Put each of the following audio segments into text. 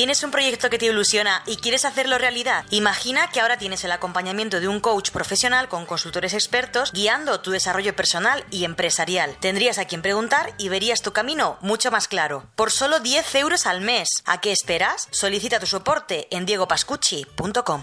¿Tienes un proyecto que te ilusiona y quieres hacerlo realidad? Imagina que ahora tienes el acompañamiento de un coach profesional con consultores expertos guiando tu desarrollo personal y empresarial. Tendrías a quien preguntar y verías tu camino mucho más claro. Por solo 10 euros al mes. ¿A qué esperas? Solicita tu soporte en diegopascucci.com.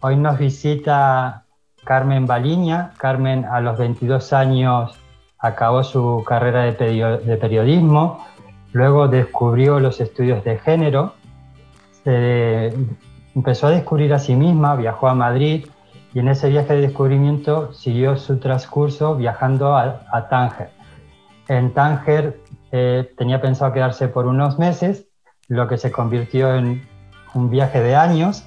Hoy nos visita Carmen Baliña. Carmen, a los 22 años, acabó su carrera de periodismo, luego descubrió los estudios de género, se empezó a descubrir a sí misma, viajó a Madrid y en ese viaje de descubrimiento siguió su transcurso viajando a Tánger. En Tánger tenía pensado quedarse por unos meses, lo que se convirtió en un viaje de años,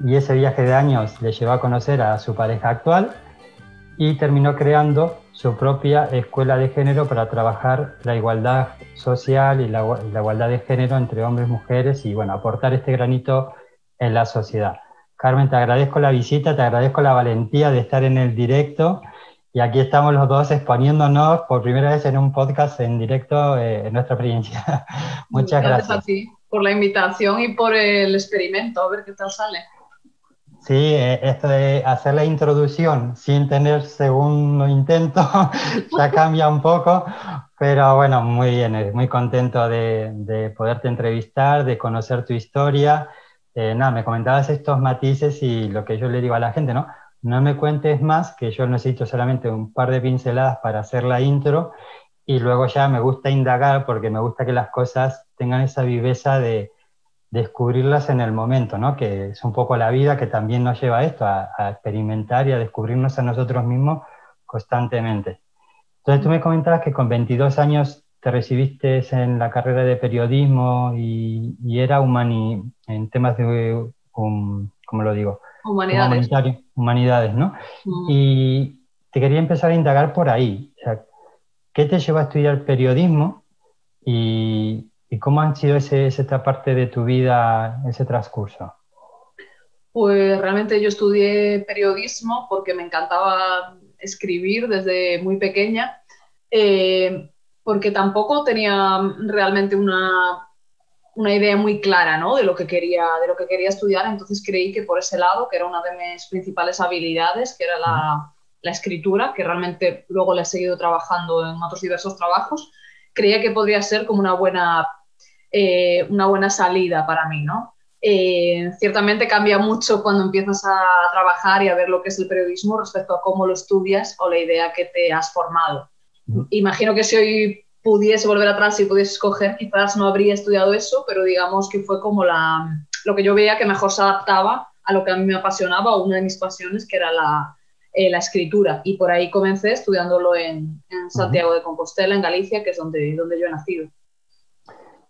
y ese viaje de años le llevó a conocer a su pareja actual y terminó creando su propia escuela de género para trabajar la igualdad social y la igualdad de género entre hombres y mujeres y, bueno, aportar este granito en la sociedad. Carmen, te agradezco la visita, te agradezco la valentía de estar en el directo y aquí estamos los dos exponiéndonos por primera vez en un podcast en directo en nuestra experiencia. Muchas gracias. Gracias a ti por la invitación y por el experimento, a ver qué tal sale. Sí, esto de hacer la introducción sin tener segundo intento ya cambia un poco, pero bueno, muy bien, muy contento de poderte entrevistar, de conocer tu historia. Me comentabas estos matices y lo que yo le digo a la gente, ¿no? No me cuentes más, que yo necesito solamente un par de pinceladas para hacer la intro y luego ya me gusta indagar porque me gusta que las cosas tengan esa viveza de descubrirlas en el momento, ¿no? Que es un poco la vida que también nos lleva a esto, a experimentar y a descubrirnos a nosotros mismos constantemente. Entonces tú me comentabas que con 22 años te recibiste en la carrera de periodismo y era en temas de, ¿cómo lo digo? Humanidades, ¿no? Y te quería empezar a indagar por ahí. O sea, ¿qué te llevó a estudiar periodismo ¿Y cómo han sido esa parte de tu vida, ese transcurso? Pues realmente yo estudié periodismo porque me encantaba escribir desde muy pequeña, porque tampoco tenía realmente una idea muy clara, ¿no? de lo que quería estudiar, entonces creí que por ese lado, que era una de mis principales habilidades, que era la escritura, que realmente luego la he seguido trabajando en otros diversos trabajos, creía que podría ser como una buena salida para mí, ¿no? Ciertamente cambia mucho cuando empiezas a trabajar y a ver lo que es el periodismo respecto a cómo lo estudias o la idea que te has formado. Imagino que si hoy pudiese volver atrás y pudiese escoger, quizás no habría estudiado eso, pero digamos que fue como lo que yo veía que mejor se adaptaba a lo que a mí me apasionaba o una de mis pasiones, que era la escritura, y por ahí comencé estudiándolo en Santiago de Compostela, en Galicia, que es donde yo he nacido.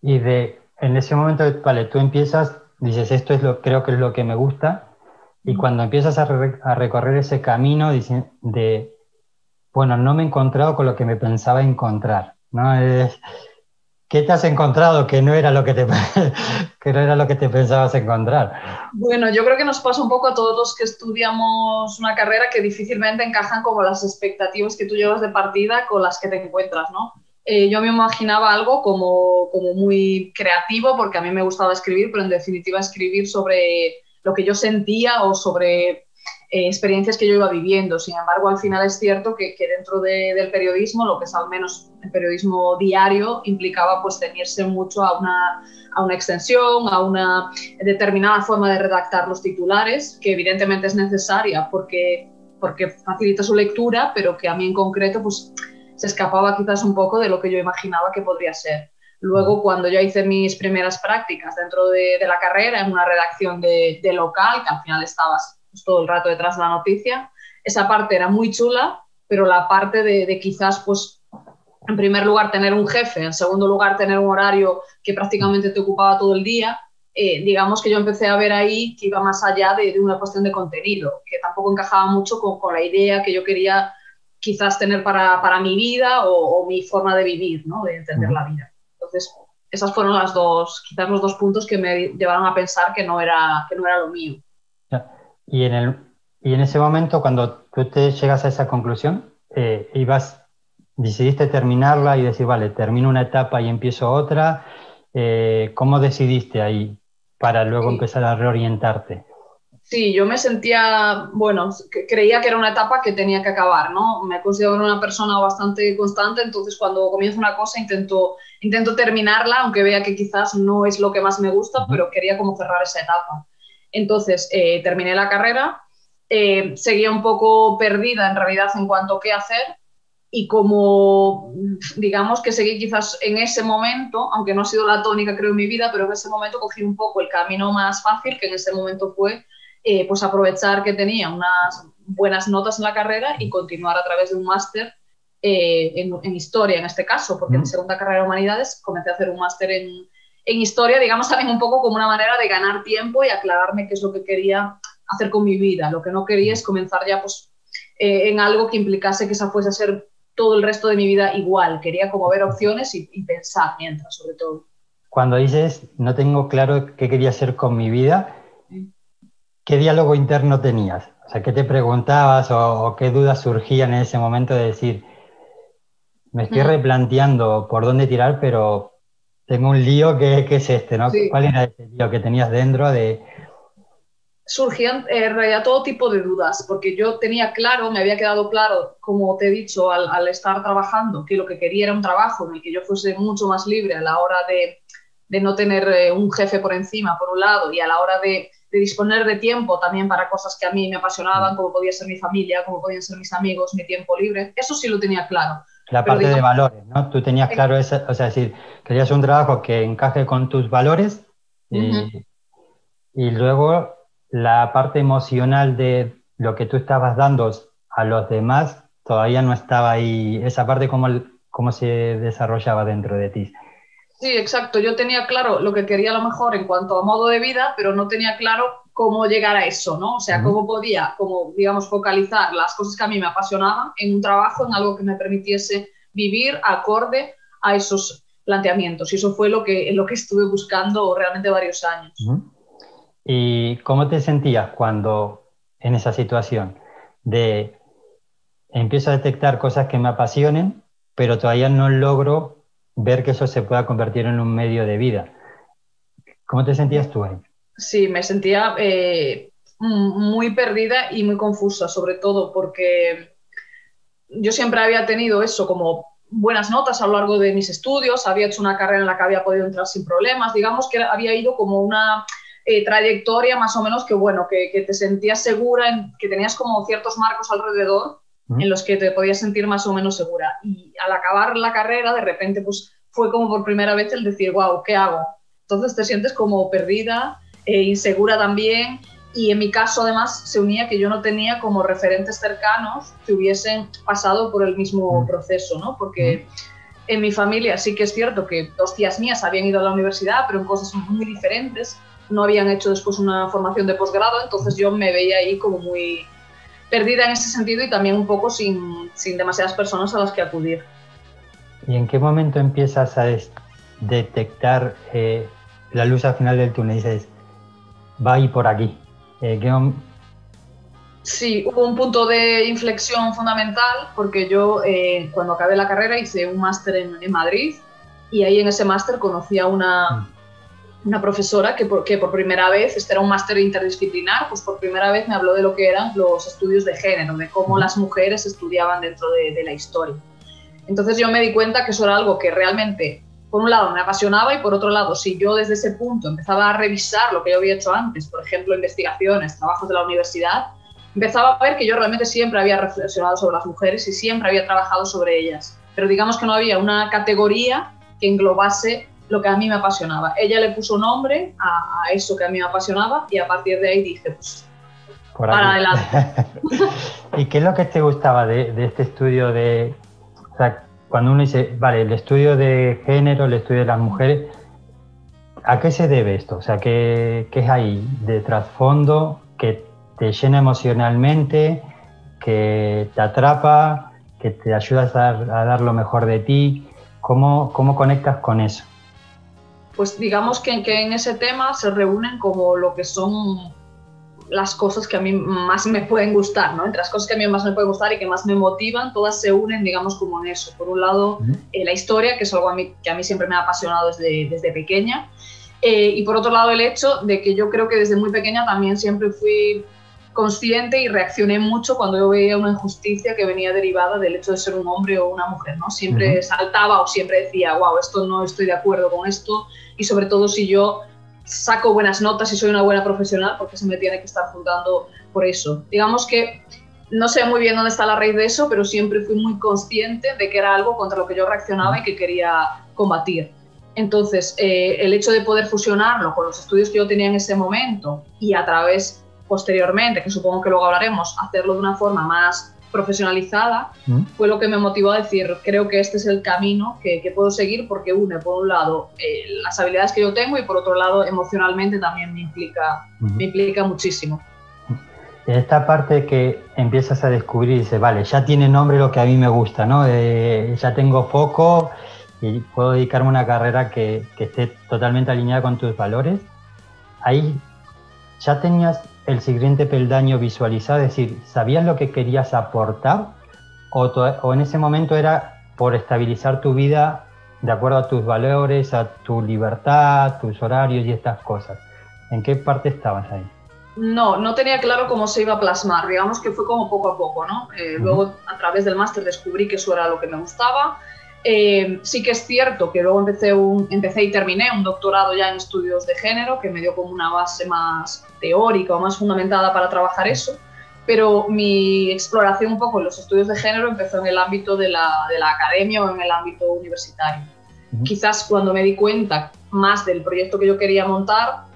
Y en ese momento, vale, tú empiezas, dices, esto creo que es lo que me gusta, y cuando empiezas a recorrer ese camino, no me he encontrado con lo que me pensaba encontrar, ¿no? ¿Qué te has encontrado que no era lo que te pensabas encontrar? Bueno, yo creo que nos pasa un poco a todos los que estudiamos una carrera que difícilmente encajan como las expectativas que tú llevas de partida con las que te encuentras, ¿no? Yo me imaginaba algo como muy creativo, porque a mí me gustaba escribir, pero en definitiva escribir sobre lo que yo sentía o sobre experiencias que yo iba viviendo. Sin embargo, al final es cierto que dentro del periodismo, lo que es al menos el periodismo diario, implicaba pues ceñirse mucho a una extensión, a una determinada forma de redactar los titulares, que evidentemente es necesaria porque facilita su lectura, pero que a mí en concreto pues se escapaba quizás un poco de lo que yo imaginaba que podría ser. Luego, cuando yo hice mis primeras prácticas dentro de la carrera, en una redacción de local, que al final estabas todo el rato detrás de la noticia, esa parte era muy chula, pero la parte de quizás, pues, en primer lugar tener un jefe, en segundo lugar tener un horario que prácticamente te ocupaba todo el día, digamos que yo empecé a ver ahí que iba más allá de una cuestión de contenido, que tampoco encajaba mucho con la idea que yo quería quizás tener para mi vida o mi forma de vivir, ¿no? De entender la vida. Entonces, esas fueron los dos puntos que me llevaron a pensar que no era lo mío. Y en ese momento, cuando tú te llegas a esa conclusión, decidiste terminarla y decir, vale, termino una etapa y empiezo otra, ¿Cómo decidiste ahí para luego empezar a reorientarte? Sí, yo me sentía, bueno, creía que era una etapa que tenía que acabar, ¿no? Me considero una persona bastante constante, entonces cuando comienzo una cosa intento terminarla, aunque vea que quizás no es lo que más me gusta, pero quería como cerrar esa etapa. Entonces terminé la carrera, seguía un poco perdida en realidad en cuanto a qué hacer y como digamos que seguí quizás en ese momento, aunque no ha sido la tónica creo en mi vida, pero en ese momento cogí un poco el camino más fácil, que en ese momento fue pues aprovechar que tenía unas buenas notas en la carrera y continuar a través de un máster en historia en este caso, porque en mi segunda carrera de humanidades comencé a hacer un máster en historia, digamos también un poco como una manera de ganar tiempo y aclararme qué es lo que quería hacer con mi vida. Lo que no quería es comenzar ya pues en algo que implicase que esa fuese a ser todo el resto de mi vida igual. Quería como ver opciones y pensar mientras, sobre todo. Cuando dices, no tengo claro qué quería hacer con mi vida, ¿qué diálogo interno tenías? O sea, ¿qué te preguntabas o qué dudas surgían en ese momento de decir, me estoy replanteando por dónde tirar, pero tengo un lío que es este, ¿no? Sí. ¿Cuál era ese lío que tenías dentro de...? Surgían en realidad todo tipo de dudas, porque yo tenía claro, me había quedado claro, como te he dicho, al estar trabajando, que lo que quería era un trabajo en el que yo fuese mucho más libre a la hora de no tener un jefe por encima, por un lado, y a la hora de disponer de tiempo también para cosas que a mí me apasionaban, como podía ser mi familia, como podían ser mis amigos, mi tiempo libre. Eso sí lo tenía claro. La parte de valores, ¿no? Tú tenías claro, esa, o sea, decir, querías un trabajo que encaje con tus valores y luego la parte emocional de lo que tú estabas dando a los demás todavía no estaba ahí. Esa parte, ¿cómo se desarrollaba dentro de ti? Sí, exacto. Yo tenía claro lo que quería a lo mejor en cuanto a modo de vida, pero no tenía claro cómo llegar a eso, ¿no? O sea, cómo podía, como digamos, focalizar las cosas que a mí me apasionaban en un trabajo, en algo que me permitiese vivir acorde a esos planteamientos. Y eso fue lo que estuve buscando realmente varios años. ¿Y cómo te sentías cuando en esa situación de empiezo a detectar cosas que me apasionen, pero todavía no logro ver que eso se pueda convertir en un medio de vida? ¿Cómo te sentías tú ahí? Sí, me sentía muy perdida y muy confusa, sobre todo porque yo siempre había tenido eso, como buenas notas a lo largo de mis estudios, había hecho una carrera en la que había podido entrar sin problemas, digamos que había ido como una trayectoria más o menos que, bueno, que te sentías segura, que tenías como ciertos marcos alrededor en los que te podías sentir más o menos segura. Y al acabar la carrera, de repente, pues fue como por primera vez el decir, wow, ¿qué hago? Entonces te sientes como perdida, insegura también, y en mi caso, además, se unía que yo no tenía como referentes cercanos que hubiesen pasado por el mismo proceso, ¿no? Porque en mi familia sí que es cierto que dos tías mías habían ido a la universidad, pero en cosas muy diferentes, no habían hecho después una formación de posgrado, entonces yo me veía ahí como muy perdida en ese sentido y también un poco sin demasiadas personas a las que acudir. ¿Y en qué momento empiezas a detectar la luz al final del túnel? Dices, va a ir por aquí. Sí, hubo un punto de inflexión fundamental porque yo cuando acabé la carrera hice un máster en Madrid y ahí en ese máster conocí a una profesora que por primera vez, este era un máster interdisciplinar, pues por primera vez me habló de lo que eran los estudios de género, de cómo las mujeres estudiaban dentro de la historia. Entonces yo me di cuenta que eso era algo que realmente, por un lado, me apasionaba y por otro lado, si yo desde ese punto empezaba a revisar lo que yo había hecho antes, por ejemplo, investigaciones, trabajos de la universidad, empezaba a ver que yo realmente siempre había reflexionado sobre las mujeres y siempre había trabajado sobre ellas. Pero digamos que no había una categoría que englobase lo que a mí me apasionaba. Ella le puso nombre a eso que a mí me apasionaba y a partir de ahí dije, pues, para adelante. ¿Y qué es lo que te gustaba de este estudio de...? O sea, cuando uno dice, vale, el estudio de género, el estudio de las mujeres, ¿a qué se debe esto? O sea, ¿qué es ahí de trasfondo que te llena emocionalmente, que te atrapa, que te ayuda a dar lo mejor de ti? ¿Cómo conectas con eso? Pues digamos que en ese tema se reúnen como lo que son las cosas que a mí más me pueden gustar, ¿no? Entre las cosas que a mí más me pueden gustar y que más me motivan, todas se unen, digamos, como en eso. Por un lado, la historia, que es algo que a mí siempre me ha apasionado desde pequeña. Y por otro lado, el hecho de que yo creo que desde muy pequeña también siempre fui consciente y reaccioné mucho cuando yo veía una injusticia que venía derivada del hecho de ser un hombre o una mujer, ¿no? Siempre saltaba o siempre decía, wow, esto no estoy de acuerdo con esto, y sobre todo si yo saco buenas notas y soy una buena profesional, porque se me tiene que estar juzgando por eso. Digamos que no sé muy bien dónde está la raíz de eso, pero siempre fui muy consciente de que era algo contra lo que yo reaccionaba y que quería combatir. Entonces, el hecho de poder fusionarlo con los estudios que yo tenía en ese momento y a través posteriormente, que supongo que luego hablaremos, hacerlo de una forma más profesionalizada, fue lo que me motivó a decir, creo que este es el camino que puedo seguir, porque une, por un lado, las habilidades que yo tengo y, por otro lado, emocionalmente también me implica muchísimo. En esta parte que empiezas a descubrir y dices, vale, ya tiene nombre lo que a mí me gusta, ¿no? Ya tengo foco y puedo dedicarme a una carrera que esté totalmente alineada con tus valores. Ahí ya tenías el siguiente peldaño visualizado, es decir, ¿sabías lo que querías aportar? ¿O en ese momento era por estabilizar tu vida de acuerdo a tus valores, a tu libertad, tus horarios y estas cosas? ¿En qué parte estabas ahí? No tenía claro cómo se iba a plasmar, digamos que fue como poco a poco, ¿no? Luego, a través del máster, descubrí que eso era lo que me gustaba. Sí que es cierto que luego empecé y terminé un doctorado ya en estudios de género, que me dio como una base más teórica o más fundamentada para trabajar eso, pero mi exploración un poco en los estudios de género empezó en el ámbito de la academia o en el ámbito universitario. Quizás cuando me di cuenta más del proyecto que yo quería montar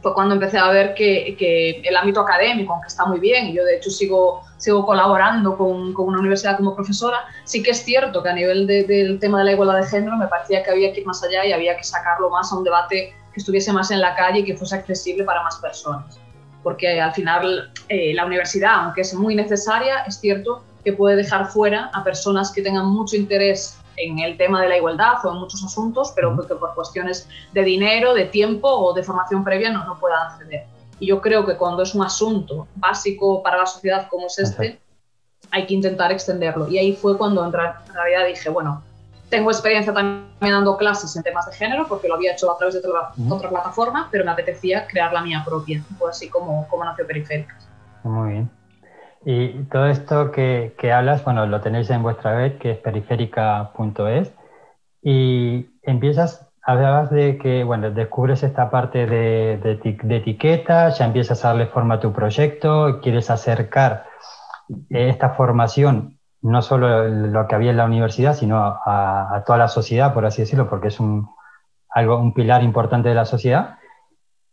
fue cuando empecé a ver que el ámbito académico, aunque está muy bien, y yo de hecho sigo colaborando con una universidad como profesora, sí que es cierto que a nivel del tema de la igualdad de género me parecía que había que ir más allá y había que sacarlo más a un debate que estuviese más en la calle y que fuese accesible para más personas. Porque al final la universidad, aunque es muy necesaria, es cierto que puede dejar fuera a personas que tengan mucho interés en el tema de la igualdad o en muchos asuntos, pero que por cuestiones de dinero, de tiempo o de formación previa no puedan acceder. Y yo creo que cuando es un asunto básico para la sociedad como es este, hay que intentar extenderlo. Y ahí fue cuando en realidad dije, bueno, tengo experiencia también dando clases en temas de género, porque lo había hecho a través de otra plataforma, pero me apetecía crear la mía propia. Fue así como nació Periféricas. Muy bien. Y todo esto que hablas, bueno, lo tenéis en vuestra web, que es periférica.es, y hablabas de que, bueno, descubres esta parte de etiqueta, ya empiezas a darle forma a tu proyecto, quieres acercar esta formación, no solo lo que había en la universidad, sino a toda la sociedad, por así decirlo, porque es un pilar importante de la sociedad.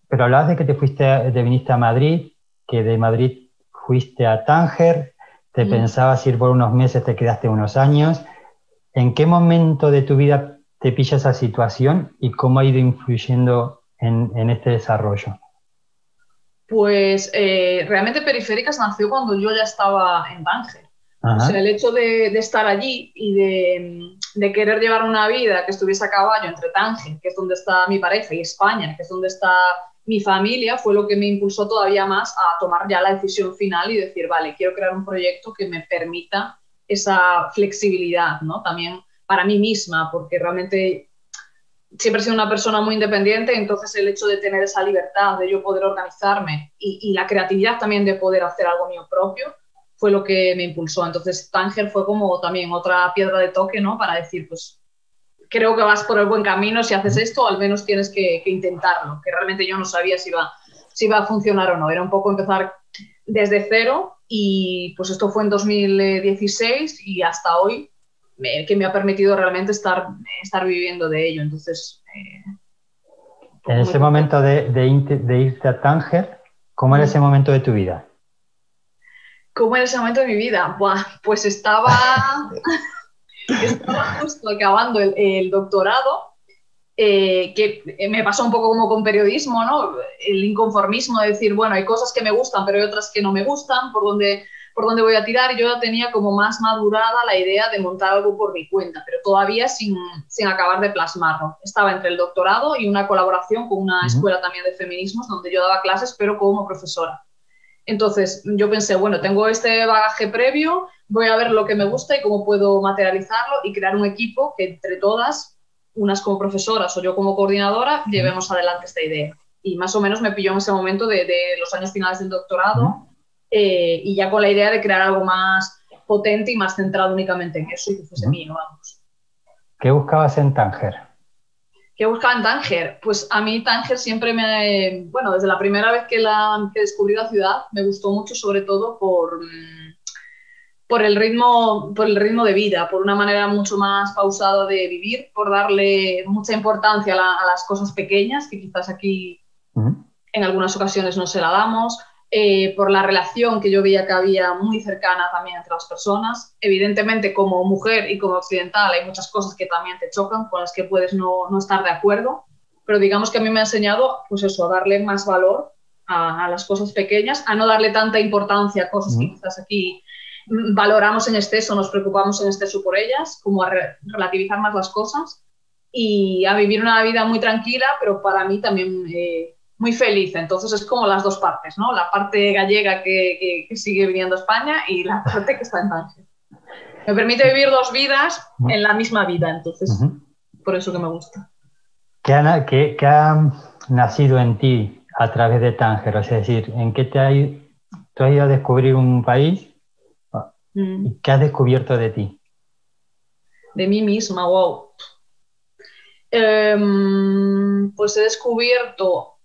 Pero hablabas de que viniste a Madrid, que de Madrid fuiste a Tánger, te pensabas ir por unos meses, te quedaste unos años. ¿En qué momento de tu vida te pilla esa situación y cómo ha ido influyendo en este desarrollo? Pues realmente Periféricas nació cuando yo ya estaba en Tánger. O sea, el hecho de estar allí y de querer llevar una vida que estuviese a caballo entre Tánger, que es donde está mi pareja, y España, que es donde está mi familia, fue lo que me impulsó todavía más a tomar ya la decisión final y decir, vale, quiero crear un proyecto que me permita esa flexibilidad, ¿no? También para mí misma, porque realmente siempre he sido una persona muy independiente, entonces el hecho de tener esa libertad, de yo poder organizarme y la creatividad también de poder hacer algo mío propio, fue lo que me impulsó. Entonces Tánger fue como también otra piedra de toque, ¿no? Para decir, pues, creo que vas por el buen camino si haces esto, o al menos tienes que intentarlo, que realmente yo no sabía si iba a funcionar o no. Era un poco empezar desde cero y pues esto fue en 2016 y hasta hoy que me ha permitido realmente estar viviendo de ello. Entonces, en ese momento de irte a Tánger, ¿cómo era ese momento de tu vida? ¿Cómo era ese momento de mi vida? Buah, pues estaba... Estaba justo acabando el doctorado, que me pasó un poco como con periodismo, ¿no? El inconformismo de decir, bueno, hay cosas que me gustan, pero hay otras que no me gustan, ¿por dónde voy a tirar? Yo ya tenía como más madurada la idea de montar algo por mi cuenta, pero todavía sin acabar de plasmarlo. Estaba entre el doctorado y una colaboración con una escuela también de feminismos, donde yo daba clases, pero como profesora. Entonces yo pensé, bueno, tengo este bagaje previo, voy a ver lo que me gusta y cómo puedo materializarlo y crear un equipo que entre todas, unas como profesoras o yo como coordinadora, llevemos adelante esta idea. Y más o menos me pilló en ese momento de los años finales del doctorado y ya con la idea de crear algo más potente y más centrado únicamente en eso y que fuese mío, vamos. ¿Qué buscabas en Tánger? ¿Qué buscaba en Tánger? Pues a mí Tánger siempre me... Bueno, desde la primera vez que descubrí la ciudad me gustó mucho, sobre todo por el ritmo de vida, por una manera mucho más pausada de vivir, por darle mucha importancia a las cosas pequeñas, que quizás aquí en algunas ocasiones no se la damos, por la relación que yo veía que había muy cercana también entre las personas. Evidentemente, como mujer y como occidental, hay muchas cosas que también te chocan, con las que puedes no estar de acuerdo, pero digamos que a mí me ha enseñado, pues eso, a darle más valor a las cosas pequeñas, a no darle tanta importancia a cosas que quizás aquí... valoramos en exceso, nos preocupamos en exceso por ellas, como a relativizar más las cosas y a vivir una vida muy tranquila, pero para mí también muy feliz. Entonces es como las dos partes, ¿no? La parte gallega que sigue viniendo a España y la parte que está en Tánger. Me permite vivir dos vidas en la misma vida, entonces por eso que me gusta. ¿Qué ha nacido en ti a través de Tánger? Es decir, ¿en qué tú has ido a descubrir un país? ¿Qué has descubierto de ti? De mí misma, wow. Pues he descubierto,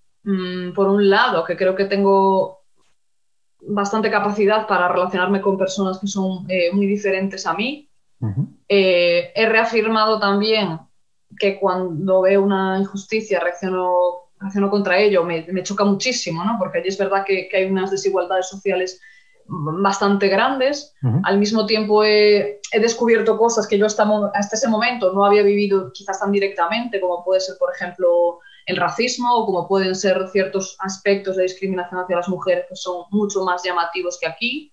por un lado, que creo que tengo bastante capacidad para relacionarme con personas que son muy diferentes a mí. He reafirmado también que cuando veo una injusticia reacciono contra ello, me choca muchísimo, ¿no? Porque allí es verdad que hay unas desigualdades sociales bastante grandes. Al mismo tiempo he descubierto cosas que yo hasta ese momento no había vivido quizás tan directamente, como puede ser, por ejemplo, el racismo, o como pueden ser ciertos aspectos de discriminación hacia las mujeres que son mucho más llamativos que aquí.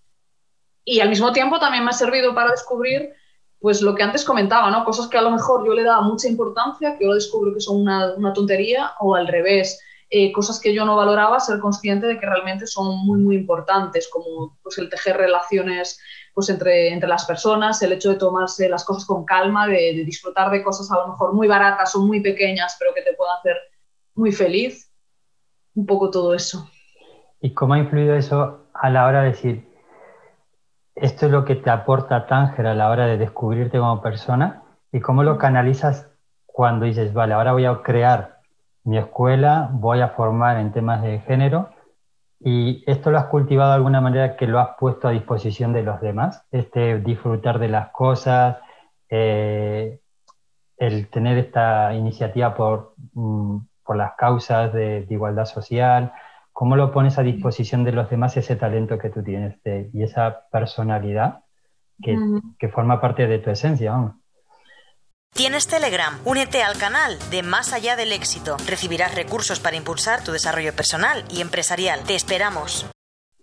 Y al mismo tiempo también me ha servido para descubrir, pues, lo que antes comentaba, ¿no? Cosas que a lo mejor yo le daba mucha importancia, que ahora descubro que son una tontería, o al revés. Cosas que yo no valoraba, ser consciente de que realmente son muy, muy importantes, como, pues, el tejer relaciones, pues, entre las personas, el hecho de tomarse las cosas con calma, de disfrutar de cosas a lo mejor muy baratas o muy pequeñas, pero que te puedan hacer muy feliz. Un poco todo eso. ¿Y cómo ha influido eso a la hora de decir, esto es lo que te aporta Tánger a la hora de descubrirte como persona? ¿Y cómo lo canalizas cuando dices, vale, ahora voy a crear mi escuela, voy a formar en temas de género? ¿Y esto lo has cultivado de alguna manera, que lo has puesto a disposición de los demás? Disfrutar de las cosas, el tener esta iniciativa por las causas de igualdad social. ¿Cómo lo pones a disposición de los demás, ese talento que tú tienes y esa personalidad que forma parte de tu esencia, vamos? ¿Tienes Telegram? Únete al canal de Más Allá del Éxito. Recibirás recursos para impulsar tu desarrollo personal y empresarial. Te esperamos.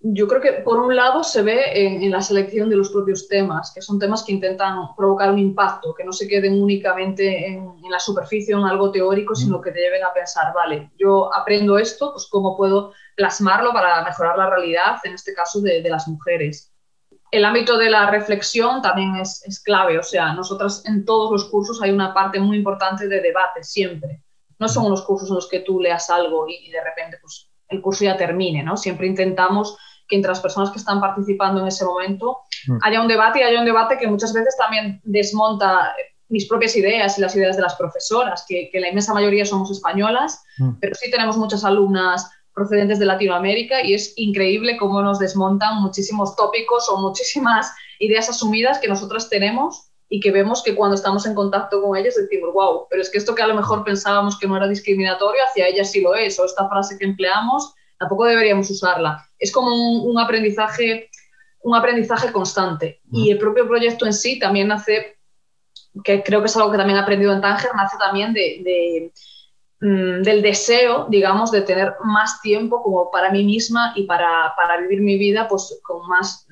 Yo creo que, por un lado, se ve en la selección de los propios temas, que son temas que intentan provocar un impacto, que no se queden únicamente en la superficie, en algo teórico, sino que te lleven a pensar, vale, yo aprendo esto, pues cómo puedo plasmarlo para mejorar la realidad, en este caso, de las mujeres. El ámbito de la reflexión también es clave, o sea, nosotras en todos los cursos hay una parte muy importante de debate, siempre. No son unos cursos en los que tú leas algo y de repente, pues, el curso ya termine, ¿no? Siempre intentamos que entre las personas que están participando en ese momento haya un debate, y haya un debate que muchas veces también desmonta mis propias ideas y las ideas de las profesoras, que la inmensa mayoría somos españolas, pero sí tenemos muchas alumnas procedentes de Latinoamérica, y es increíble cómo nos desmontan muchísimos tópicos o muchísimas ideas asumidas que nosotras tenemos y que vemos que cuando estamos en contacto con ellas decimos, wow, pero es que esto que a lo mejor pensábamos que no era discriminatorio, hacia ellas sí lo es, o esta frase que empleamos tampoco deberíamos usarla. Es como un aprendizaje constante. Y el propio proyecto en sí también nace, que creo que es algo que también he aprendido en Tánger, nace también del deseo, digamos, de tener más tiempo como para mí misma y para vivir mi vida, pues, con más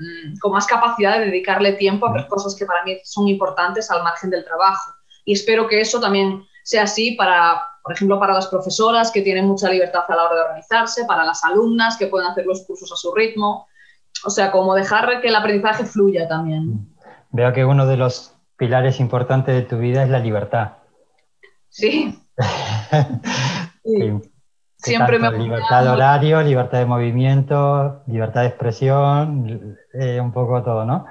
capacidad de dedicarle tiempo a ver cosas que para mí son importantes al margen del trabajo. Y espero que eso también sea así para Por ejemplo, para las profesoras, que tienen mucha libertad a la hora de organizarse, para las alumnas, que pueden hacer los cursos a su ritmo. O sea, como dejar que el aprendizaje fluya también. Veo que uno de los pilares importantes de tu vida es la libertad. Sí. Sí. Siempre me libertad de horario, libertad de movimiento, libertad de expresión, un poco todo, ¿no?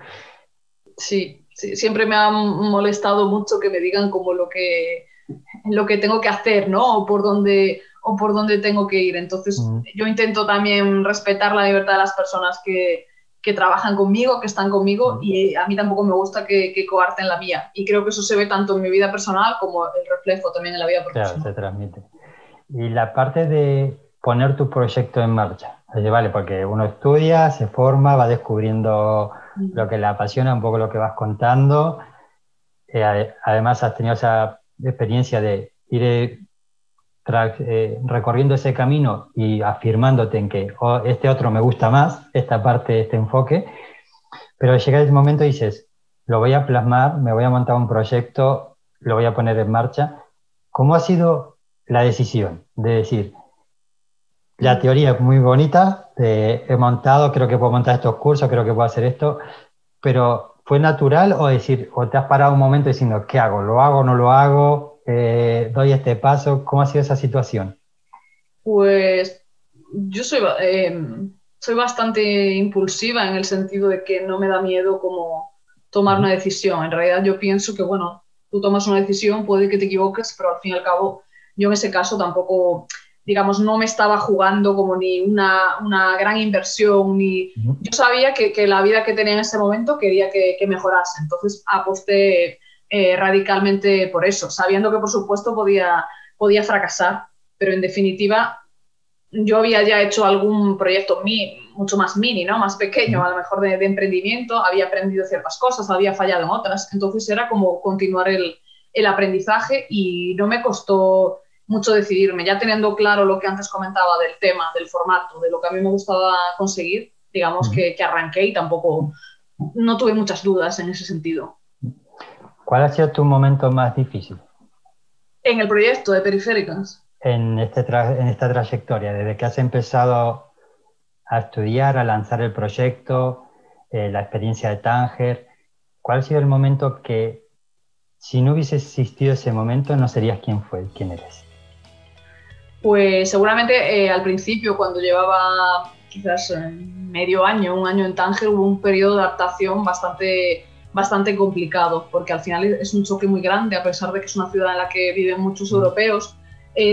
Sí, sí, siempre me ha molestado mucho que me digan como lo que tengo que hacer, ¿no? O por dónde tengo que ir. Entonces, yo intento también respetar la libertad de las personas que trabajan conmigo, que están conmigo, y a mí tampoco me gusta que coarten la mía. Y creo que eso se ve tanto en mi vida personal como el reflejo también en la vida profesional. Claro, se transmite. Y la parte de poner tu proyecto en marcha, vale, porque uno estudia, se forma, va descubriendo lo que le apasiona, un poco lo que vas contando. Además has tenido esa experiencia de ir recorriendo ese camino y afirmándote en que este otro me gusta más, esta parte, este enfoque, pero llega el momento y dices, lo voy a plasmar, me voy a montar un proyecto, lo voy a poner en marcha. ¿Cómo ha sido la decisión de decir, la teoría es muy bonita, he montado, creo que puedo montar estos cursos, creo que puedo hacer esto, pero fue natural o te has parado un momento diciendo, ¿qué hago? ¿Lo hago, no lo hago? ¿Doy este paso? ¿Cómo ha sido esa situación? Pues yo soy bastante impulsiva en el sentido de que no me da miedo como tomar una decisión. En realidad yo pienso que, bueno, tú tomas una decisión, puede que te equivoques, pero al fin y al cabo yo en ese caso tampoco, digamos, no me estaba jugando como ni una gran inversión. Yo sabía que la vida que tenía en ese momento quería que mejorase. Entonces aposté radicalmente por eso, sabiendo que por supuesto podía fracasar. Pero en definitiva yo había ya hecho algún proyecto mucho más mini, ¿no? Más pequeño, a lo mejor de emprendimiento. Había aprendido ciertas cosas, había fallado en otras. Entonces era como continuar el aprendizaje y no me costó mucho decidirme, ya teniendo claro lo que antes comentaba del tema, del formato, de lo que a mí me gustaba conseguir, digamos que arranqué y tampoco, no tuve muchas dudas en ese sentido. ¿Cuál ha sido tu momento más difícil? En el proyecto de Periféricas. En esta trayectoria, desde que has empezado a estudiar, a lanzar el proyecto, la experiencia de Tánger, ¿cuál ha sido el momento que, si no hubiese existido ese momento, no serías quién eres? Pues seguramente al principio, cuando llevaba quizás medio año, un año en Tánger, hubo un periodo de adaptación bastante complicado, porque al final es un choque muy grande, a pesar de que es una ciudad en la que viven muchos europeos.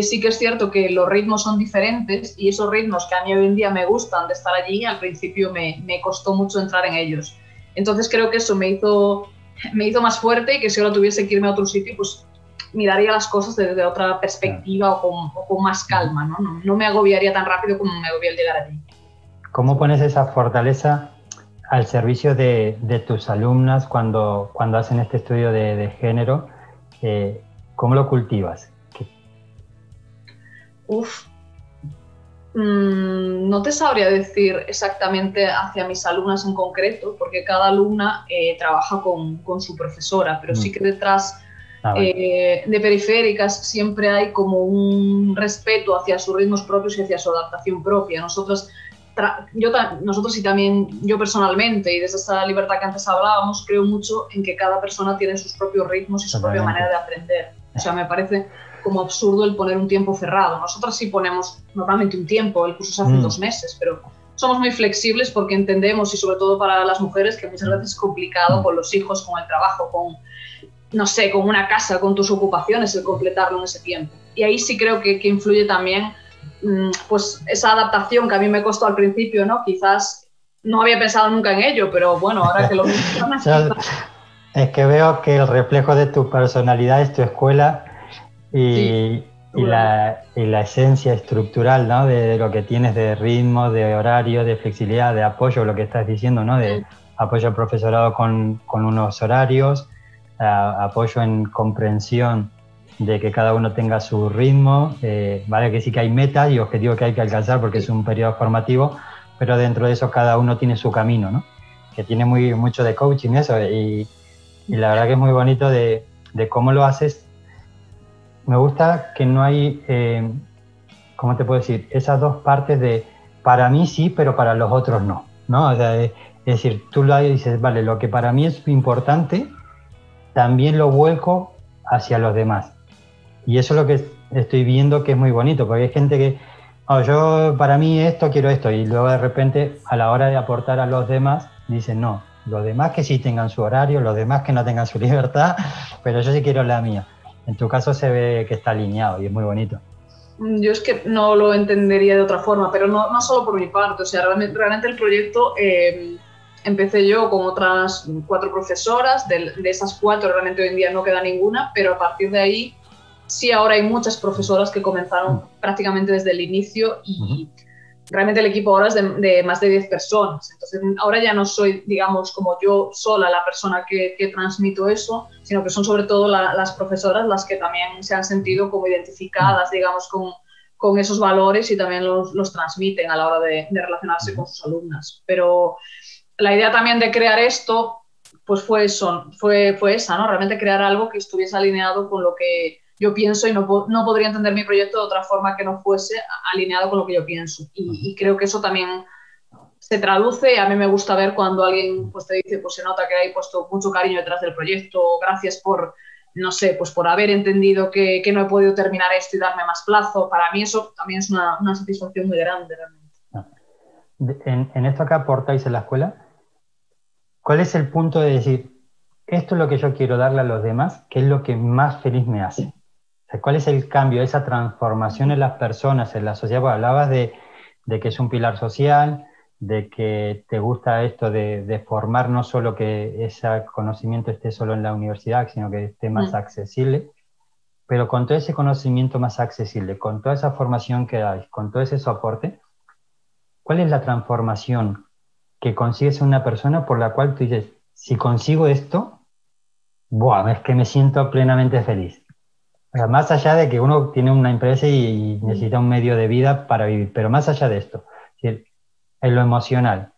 Sí que es cierto que los ritmos son diferentes y esos ritmos que a mí hoy en día me gustan de estar allí, al principio me costó mucho entrar en ellos. Entonces creo que eso me hizo más fuerte y que si ahora tuviese que irme a otro sitio, pues miraría las cosas desde otra perspectiva o con más calma, ¿no? No me agobiaría tan rápido como me agobié al llegar allí. ¿Cómo pones esa fortaleza al servicio de tus alumnas cuando hacen este estudio de género? ¿Cómo lo cultivas? No te sabría decir exactamente hacia mis alumnas en concreto, porque cada alumna trabaja con su profesora, pero sí que detrás de Periféricas siempre hay como un respeto hacia sus ritmos propios y hacia su adaptación propia. Nosotros y también yo personalmente, y desde esa libertad que antes hablábamos, creo mucho en que cada persona tiene sus propios ritmos y su propia manera de aprender. O sea, me parece como absurdo el poner un tiempo cerrado. Nosotras sí ponemos normalmente un tiempo, el curso se hace 2 meses, pero somos muy flexibles porque entendemos, y sobre todo para las mujeres, que muchas veces es complicado con los hijos, con el trabajo, con, no sé, con una casa, con tus ocupaciones, el completarlo en ese tiempo. Y ahí sí creo que influye también pues esa adaptación que a mí me costó al principio, ¿no? Quizás no había pensado nunca en ello, pero bueno, ahora que lo mencionas... Es que veo que el reflejo de tu personalidad es tu escuela y la esencia estructural, ¿no? de lo que tienes de ritmo, de horario, de flexibilidad, de apoyo, lo que estás diciendo, ¿no? De apoyo al profesorado con unos horarios, apoyo en comprensión de que cada uno tenga su ritmo, vale, que sí que hay metas y objetivos que hay que alcanzar porque es un periodo formativo, pero dentro de eso cada uno tiene su camino, ¿no? Que tiene mucho de coaching eso, y la verdad que es muy bonito de cómo lo haces me gusta que no hay, ¿cómo te puedo decir? Esas dos partes de para mí sí, pero para los otros no, ¿no? O sea, es decir, tú lo dices, vale, lo que para mí es importante, también lo vuelco hacia los demás. Y eso es lo que estoy viendo que es muy bonito, porque hay gente que, oh, yo para mí esto, quiero esto, y luego de repente a la hora de aportar a los demás, dicen no, los demás que sí tengan su horario, los demás que no tengan su libertad, pero yo sí quiero la mía. En tu caso se ve que está alineado y es muy bonito. Yo es que no lo entendería de otra forma, pero no solo por mi parte, o sea, realmente el proyecto... Empecé yo con otras 4 profesoras, de esas 4 realmente hoy en día no queda ninguna, pero a partir de ahí sí ahora hay muchas profesoras que comenzaron prácticamente desde el inicio y realmente el equipo ahora es de más de 10 personas. Entonces ahora ya no soy, digamos, como yo sola la persona que transmito eso, sino que son sobre todo las profesoras las que también se han sentido como identificadas, digamos, con esos valores y también los transmiten a la hora de relacionarse con sus alumnas. Pero... la idea también de crear esto, pues fue esa, ¿no? Realmente crear algo que estuviese alineado con lo que yo pienso y no podría entender mi proyecto de otra forma que no fuese alineado con lo que yo pienso. Y creo que eso también se traduce. A mí me gusta ver cuando alguien pues, te dice, pues se nota que hay puesto mucho cariño detrás del proyecto, gracias por, no sé, pues por haber entendido que no he podido terminar esto y darme más plazo. Para mí eso también es una satisfacción muy grande, realmente. En esto que aportáis en la escuela, ¿cuál es el punto de decir, esto es lo que yo quiero darle a los demás, que es lo que más feliz me hace? O sea, ¿cuál es el cambio, esa transformación en las personas, en la sociedad? Porque hablabas de que es un pilar social, de que te gusta esto de formar, no solo que ese conocimiento esté solo en la universidad, sino que esté más accesible. Pero con todo ese conocimiento más accesible, con toda esa formación que dais, con todo ese soporte, ¿cuál es la transformación que consigues en una persona por la cual tú dices, si consigo esto, ¡buah!, es que me siento plenamente feliz? O sea, más allá de que uno tiene una empresa y necesita un medio de vida para vivir, pero más allá de esto, en lo emocional,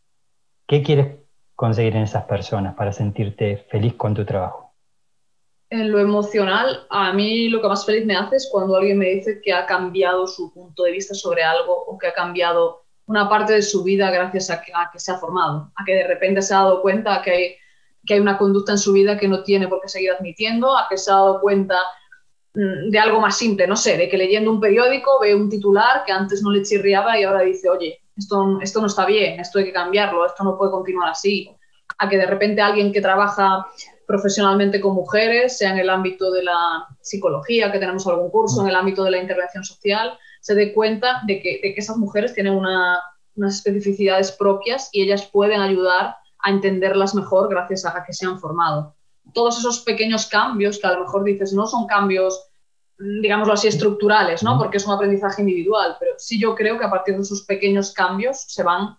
¿qué quieres conseguir en esas personas para sentirte feliz con tu trabajo? En lo emocional, a mí lo que más feliz me hace es cuando alguien me dice que ha cambiado su punto de vista sobre algo o que ha cambiado una parte de su vida gracias a que se ha formado, a que de repente se ha dado cuenta que hay una conducta en su vida que no tiene por qué seguir admitiendo, a que se ha dado cuenta de algo más simple, no sé, de que leyendo un periódico ve un titular que antes no le chirriaba y ahora dice, oye, esto no está bien, esto hay que cambiarlo, esto no puede continuar así, a que de repente alguien que trabaja profesionalmente con mujeres, sea en el ámbito de la psicología, que tenemos algún curso, en el ámbito de la intervención social, se dé cuenta de que esas mujeres tienen unas especificidades propias y ellas pueden ayudar a entenderlas mejor gracias a que se han formado. Todos esos pequeños cambios que a lo mejor dices no son cambios, digámoslo así, estructurales, ¿no? Porque es un aprendizaje individual, pero sí yo creo que a partir de esos pequeños cambios se va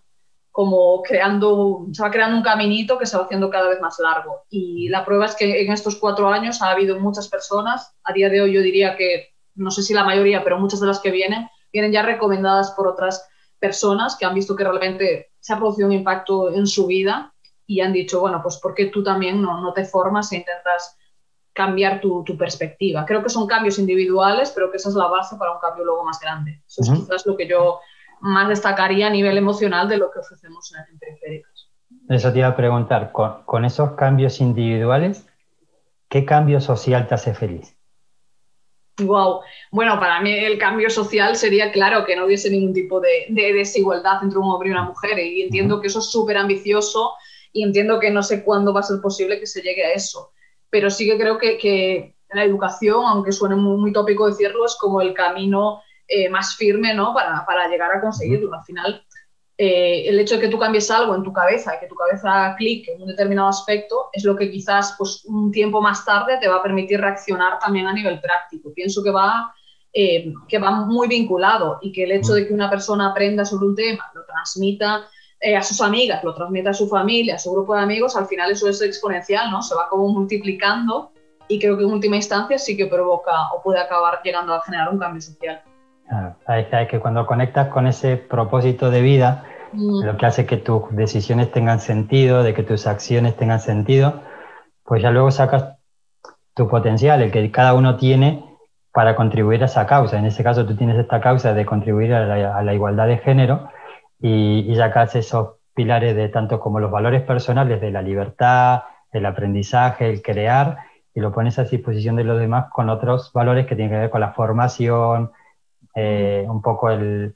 creando un caminito que se va haciendo cada vez más largo. Y la prueba es que en estos 4 años ha habido muchas personas, a día de hoy yo diría que no sé si la mayoría, pero muchas de las que vienen ya recomendadas por otras personas que han visto que realmente se ha producido un impacto en su vida y han dicho, bueno, pues ¿por qué tú también no te formas e intentas cambiar tu perspectiva? Creo que son cambios individuales, pero que esa es la base para un cambio luego más grande. Eso es quizás lo que yo más destacaría a nivel emocional de lo que ofrecemos en Periféricas. Eso te iba a preguntar, con esos cambios individuales, ¿qué cambio social te hace feliz? Wow. Bueno, para mí el cambio social sería, claro, que no hubiese ningún tipo de desigualdad entre un hombre y una mujer, y entiendo que eso es súper ambicioso y entiendo que no sé cuándo va a ser posible que se llegue a eso, pero sí que creo que la educación, aunque suene muy, muy tópico decirlo, es como el camino más firme, ¿no?, para llegar a conseguirlo. Al final, el hecho de que tú cambies algo en tu cabeza y que tu cabeza clique en un determinado aspecto es lo que quizás pues, un tiempo más tarde te va a permitir reaccionar también a nivel práctico. Pienso que va muy vinculado y que el hecho de que una persona aprenda sobre un tema, lo transmita a sus amigas, lo transmita a su familia, a su grupo de amigos, al final eso es exponencial, ¿no? Se va como multiplicando y creo que en última instancia sí que provoca o puede acabar llegando a generar un cambio social. Claro, es que cuando conectas con ese propósito de vida, lo que hace que tus decisiones tengan sentido, de que tus acciones tengan sentido, pues ya luego sacas tu potencial, el que cada uno tiene para contribuir a esa causa. En ese caso tú tienes esta causa de contribuir a la igualdad de género y sacas esos pilares de tanto como los valores personales de la libertad, el aprendizaje, el crear, y lo pones a disposición de los demás con otros valores que tienen que ver con la formación, un poco el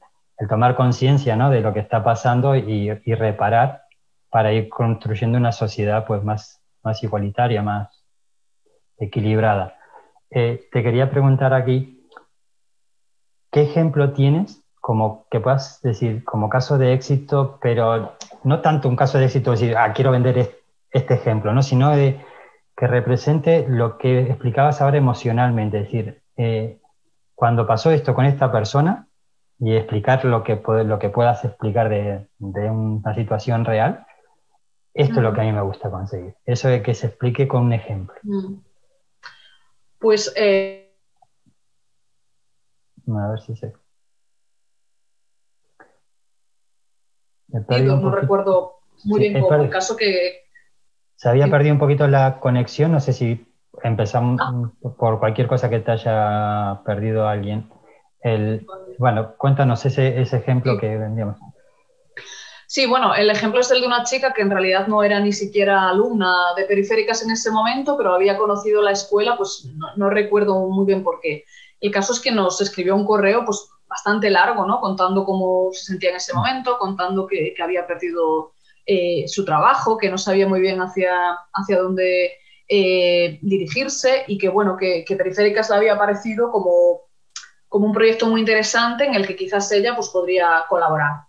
tomar conciencia, ¿no?, de lo que está pasando y reparar para ir construyendo una sociedad pues más igualitaria, más equilibrada. Te quería preguntar aquí, ¿qué ejemplo tienes como que puedas decir como caso de éxito, pero no tanto un caso de éxito, decir, quiero vender este ejemplo, ¿no?, sino de que represente lo que explicabas ahora emocionalmente, es decir, cuando pasó esto con esta persona, y explicar lo que puedas explicar de una situación real, esto es lo que a mí me gusta conseguir. Eso de que se explique con un ejemplo. Pues... A ver si se... No recuerdo muy bien como el caso que... Se había perdido un poquito la conexión, no sé si empezamos por cualquier cosa que te haya perdido alguien. Bueno, cuéntanos ese ejemplo que vendíamos. Sí, bueno, el ejemplo es el de una chica que en realidad no era ni siquiera alumna de Periféricas en ese momento, pero había conocido la escuela, pues no recuerdo muy bien por qué. El caso es que nos escribió un correo pues bastante largo, ¿no?, contando cómo se sentía en ese momento, contando que había perdido su trabajo, que no sabía muy bien hacia dónde dirigirse, y que bueno, que Periféricas le había parecido como un proyecto muy interesante en el que quizás ella pues podría colaborar.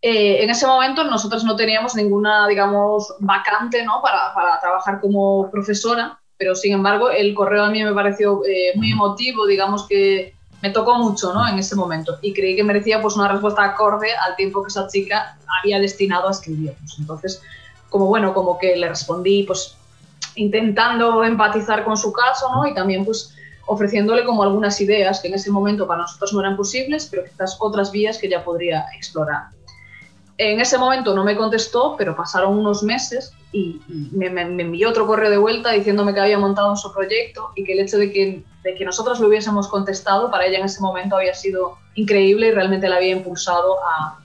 En ese momento nosotros no teníamos ninguna, digamos, vacante, ¿no?, para trabajar como profesora, pero sin embargo el correo a mí me pareció muy emotivo, digamos que me tocó mucho, ¿no?, en ese momento, y creí que merecía pues una respuesta acorde al tiempo que esa chica había destinado a escribirnos. Entonces, como que le respondí pues intentando empatizar con su caso, ¿no?, y también pues ofreciéndole como algunas ideas que en ese momento para nosotros no eran posibles, pero quizás otras vías que ya podría explorar. En ese momento no me contestó, pero pasaron unos meses y me envió otro correo de vuelta diciéndome que había montado su proyecto y que el hecho de que nosotros lo hubiésemos contestado para ella en ese momento había sido increíble y realmente la había impulsado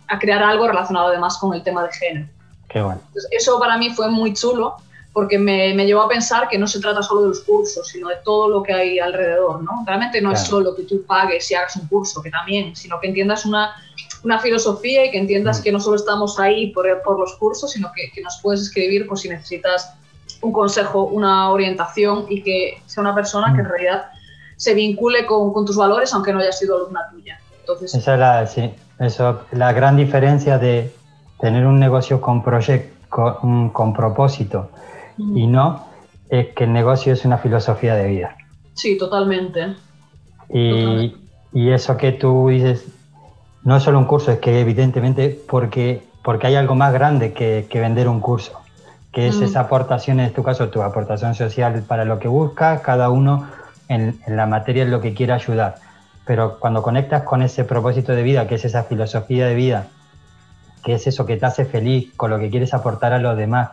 a crear algo relacionado además con el tema de género. Qué bueno. Entonces, eso para mí fue muy chulo, porque me llevó a pensar que no se trata solo de los cursos, sino de todo lo que hay alrededor, ¿no? Realmente no es solo que tú pagues y hagas un curso, que también, sino que entiendas una filosofía y que entiendas que no solo estamos ahí por los cursos, sino que nos puedes escribir pues, si necesitas un consejo, una orientación, y que sea una persona que en realidad se vincule con tus valores, aunque no haya sido alumna tuya. Entonces, esa es la gran diferencia de tener un negocio con propósito, y no es que el negocio es una filosofía de vida. Sí, totalmente. Y eso que tú dices, no es solo un curso, es que evidentemente porque hay algo más grande que vender un curso, que es esa aportación, en tu caso, tu aportación social para lo que buscas, cada uno en la materia en lo que quiera ayudar. Pero cuando conectas con ese propósito de vida, que es esa filosofía de vida, que es eso que te hace feliz, con lo que quieres aportar a los demás,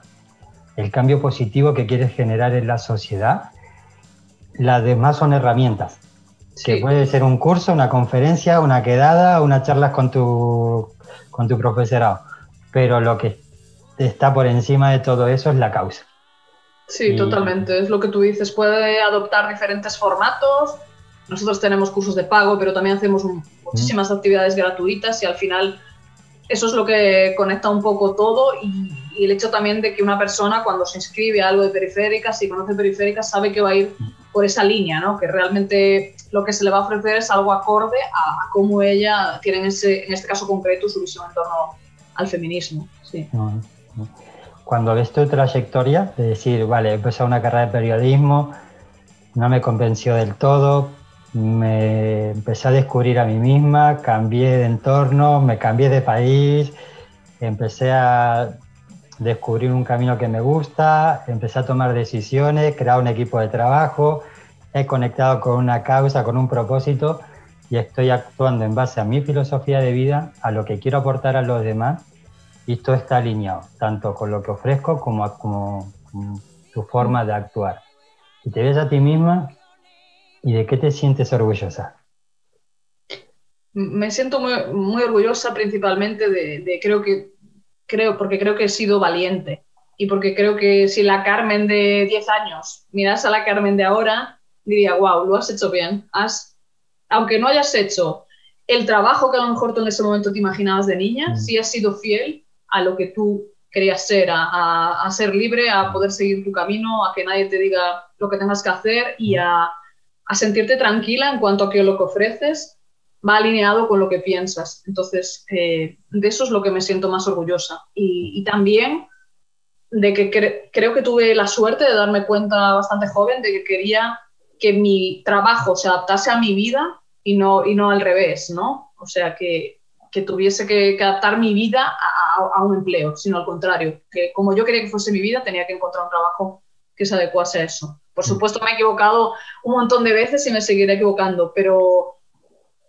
el cambio positivo que quieres generar en la sociedad, las demás son herramientas. Sí. Que puede ser un curso, una conferencia, una quedada, unas charlas con tu profesorado. Pero lo que está por encima de todo eso es la causa. Sí, totalmente. Es lo que tú dices. Puede adoptar diferentes formatos. Nosotros tenemos cursos de pago, pero también hacemos muchísimas actividades gratuitas y al final eso es lo que conecta un poco todo y el hecho también de que una persona cuando se inscribe a algo de Periféricas, si conoce Periféricas, sabe que va a ir por esa línea, ¿no? Que realmente lo que se le va a ofrecer es algo acorde a cómo ella tiene en este caso concreto su visión en torno al feminismo. Sí. Cuando ves tu trayectoria, de decir, vale, empecé una carrera de periodismo, no me convenció del todo, me empecé a descubrir a mí misma, cambié de entorno, me cambié de país, empecé a descubrir un camino que me gusta, empecé a tomar decisiones, crear un equipo de trabajo, he conectado con una causa, con un propósito y estoy actuando en base a mi filosofía de vida, a lo que quiero aportar a los demás y todo está alineado, tanto con lo que ofrezco como tu forma de actuar. Si te ves a ti misma, ¿Y de qué te sientes orgullosa? Me siento muy orgullosa principalmente de porque creo que he sido valiente. Y porque creo que si la Carmen de 10 años miras a la Carmen de ahora, diría, wow, lo has hecho bien. Aunque no hayas hecho el trabajo que a lo mejor tú en ese momento te imaginabas de niña, sí has sido fiel a lo que tú querías ser, a ser libre, a poder seguir tu camino, a que nadie te diga lo que tengas que hacer y a sentirte tranquila en cuanto a que lo que ofreces va alineado con lo que piensas. Entonces, de eso es lo que me siento más orgullosa. Y también de que creo que tuve la suerte de darme cuenta bastante joven de que quería que mi trabajo se adaptase a mi vida y no al revés, ¿no? O sea, que tuviese que adaptar mi vida a un empleo, sino al contrario, que como yo quería que fuese mi vida, tenía que encontrar un trabajo que se adecuase a eso. Por supuesto, me he equivocado un montón de veces y me seguiré equivocando, pero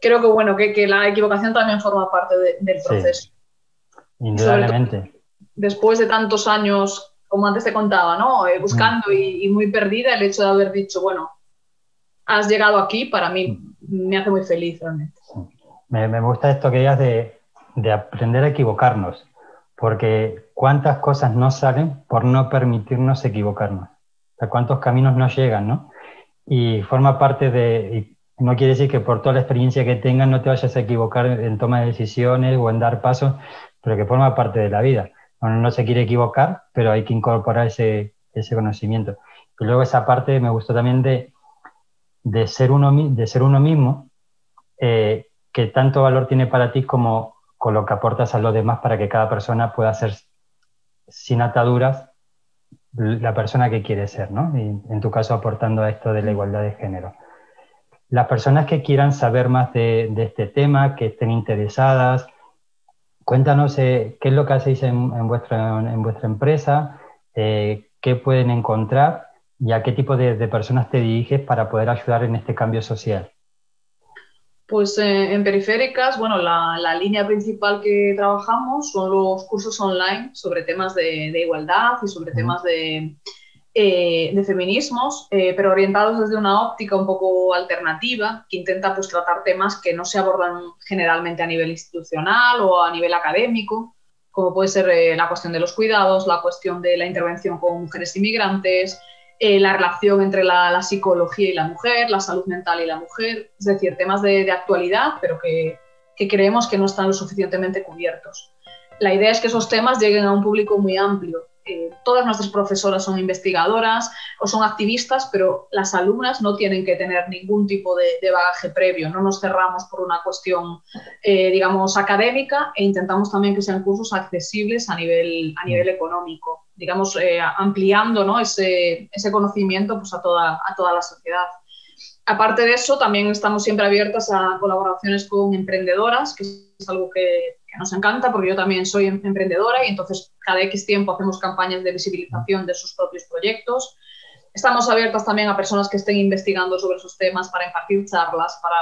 creo que, bueno, que la equivocación también forma parte del proceso. Sí, indudablemente. Después de tantos años, como antes te contaba, ¿no? Buscando y muy perdida, el hecho de haber dicho, bueno, has llegado aquí, para mí me hace muy feliz realmente. Me gusta esto que digas de aprender a equivocarnos, porque cuántas cosas no salen por no permitirnos equivocarnos. O sea, cuántos caminos no llegan, ¿no? Y forma parte de... No quiere decir que por toda la experiencia que tengas no te vayas a equivocar en toma de decisiones o en dar pasos, pero que forma parte de la vida. Uno no se quiere equivocar, pero hay que incorporar ese conocimiento. Y luego esa parte me gustó también de ser uno mismo, que tanto valor tiene para ti como con lo que aportas a los demás, para que cada persona pueda ser sin ataduras la persona que quiere ser, ¿no? Y en tu caso aportando a esto de la igualdad de género. Las personas que quieran saber más de este tema, que estén interesadas, cuéntanos qué es lo que hacéis en vuestra empresa, qué pueden encontrar y a qué tipo de personas te diriges para poder ayudar en este cambio social. Pues en Periféricas, bueno, la línea principal que trabajamos son los cursos online sobre temas de igualdad y sobre temas de feminismos, pero orientados desde una óptica un poco alternativa, que intenta pues tratar temas que no se abordan generalmente a nivel institucional o a nivel académico, como puede ser la cuestión de los cuidados, la cuestión de la intervención con mujeres inmigrantes, la relación entre la psicología y la mujer, la salud mental y la mujer, es decir, temas de actualidad, pero que creemos que no están lo suficientemente cubiertos. La idea es que esos temas lleguen a un público muy amplio. Todas nuestras profesoras son investigadoras o son activistas, pero las alumnas no tienen que tener ningún tipo de bagaje previo. No nos cerramos por una cuestión, digamos, académica, e intentamos también que sean cursos accesibles a nivel económico, digamos, ampliando, ¿no?, ese conocimiento pues, a toda la sociedad. Aparte de eso, también estamos siempre abiertas a colaboraciones con emprendedoras, que es algo que nos encanta, porque yo también soy emprendedora y entonces cada X tiempo hacemos campañas de visibilización de sus propios proyectos. Estamos abiertas también a personas que estén investigando sobre sus temas para impartir charlas, para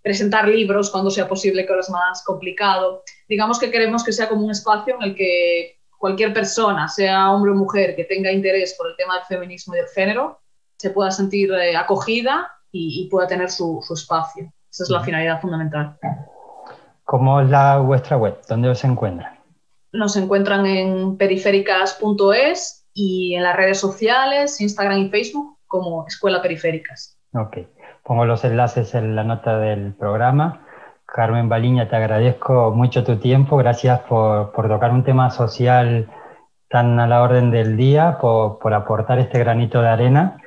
presentar libros cuando sea posible, que ahora es más complicado. Digamos que queremos que sea como un espacio en el que cualquier persona, sea hombre o mujer, que tenga interés por el tema del feminismo y del género, se pueda sentir acogida y pueda tener su espacio. Esa es la finalidad fundamental. ¿Cómo es vuestra web? ¿Dónde os encuentran? Nos encuentran en periféricas.es y en las redes sociales, Instagram y Facebook, como Escuela Periféricas. Ok. Pongo los enlaces en la nota del programa. Carmen Baliña, te agradezco mucho tu tiempo. Gracias por tocar un tema social tan a la orden del día, por aportar este granito de arena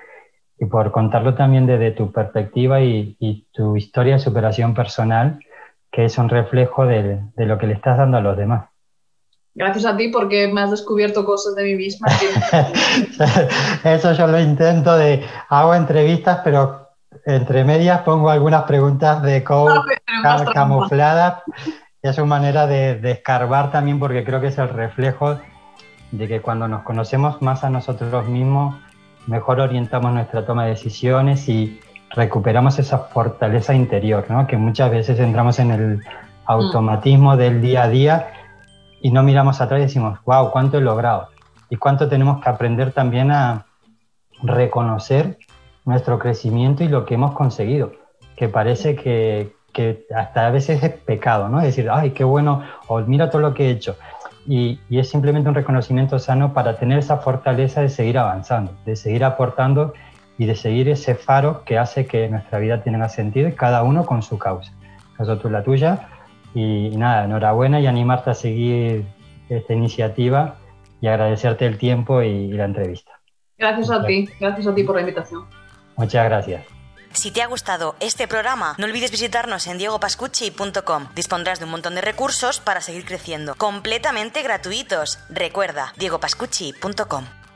y por contarlo también desde tu perspectiva y tu historia de superación personal, que es un reflejo de lo que le estás dando a los demás. Gracias a ti, porque me has descubierto cosas de mí misma. Eso yo lo intento, hago entrevistas, pero entre medias pongo algunas preguntas de coach camufladas. Es una manera de escarbar también, porque creo que es el reflejo de que cuando nos conocemos más a nosotros mismos, mejor orientamos nuestra toma de decisiones y recuperamos esa fortaleza interior, ¿no? Que muchas veces entramos en el automatismo del día a día y no miramos atrás y decimos, wow, cuánto he logrado, y cuánto tenemos que aprender también a reconocer nuestro crecimiento y lo que hemos conseguido, que parece que hasta a veces es pecado, ¿no? Es decir, ay, qué bueno, o mira todo lo que he hecho. Y es simplemente un reconocimiento sano para tener esa fortaleza de seguir avanzando, de seguir aportando y de seguir ese faro que hace que nuestra vida tenga sentido y cada uno con su causa. Nosotros tú la tuya, y nada, enhorabuena y animarte a seguir esta iniciativa y agradecerte el tiempo y la entrevista. Gracias a ti por la invitación. Muchas gracias. Si te ha gustado este programa, no olvides visitarnos en diegopascucci.com. Dispondrás de un montón de recursos para seguir creciendo, completamente gratuitos. Recuerda, diegopascucci.com.